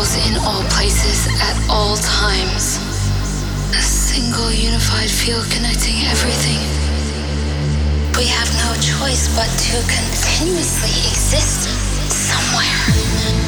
equals in all places at all times. A single unified field connecting everything. We have no choice but to continuously exist somewhere.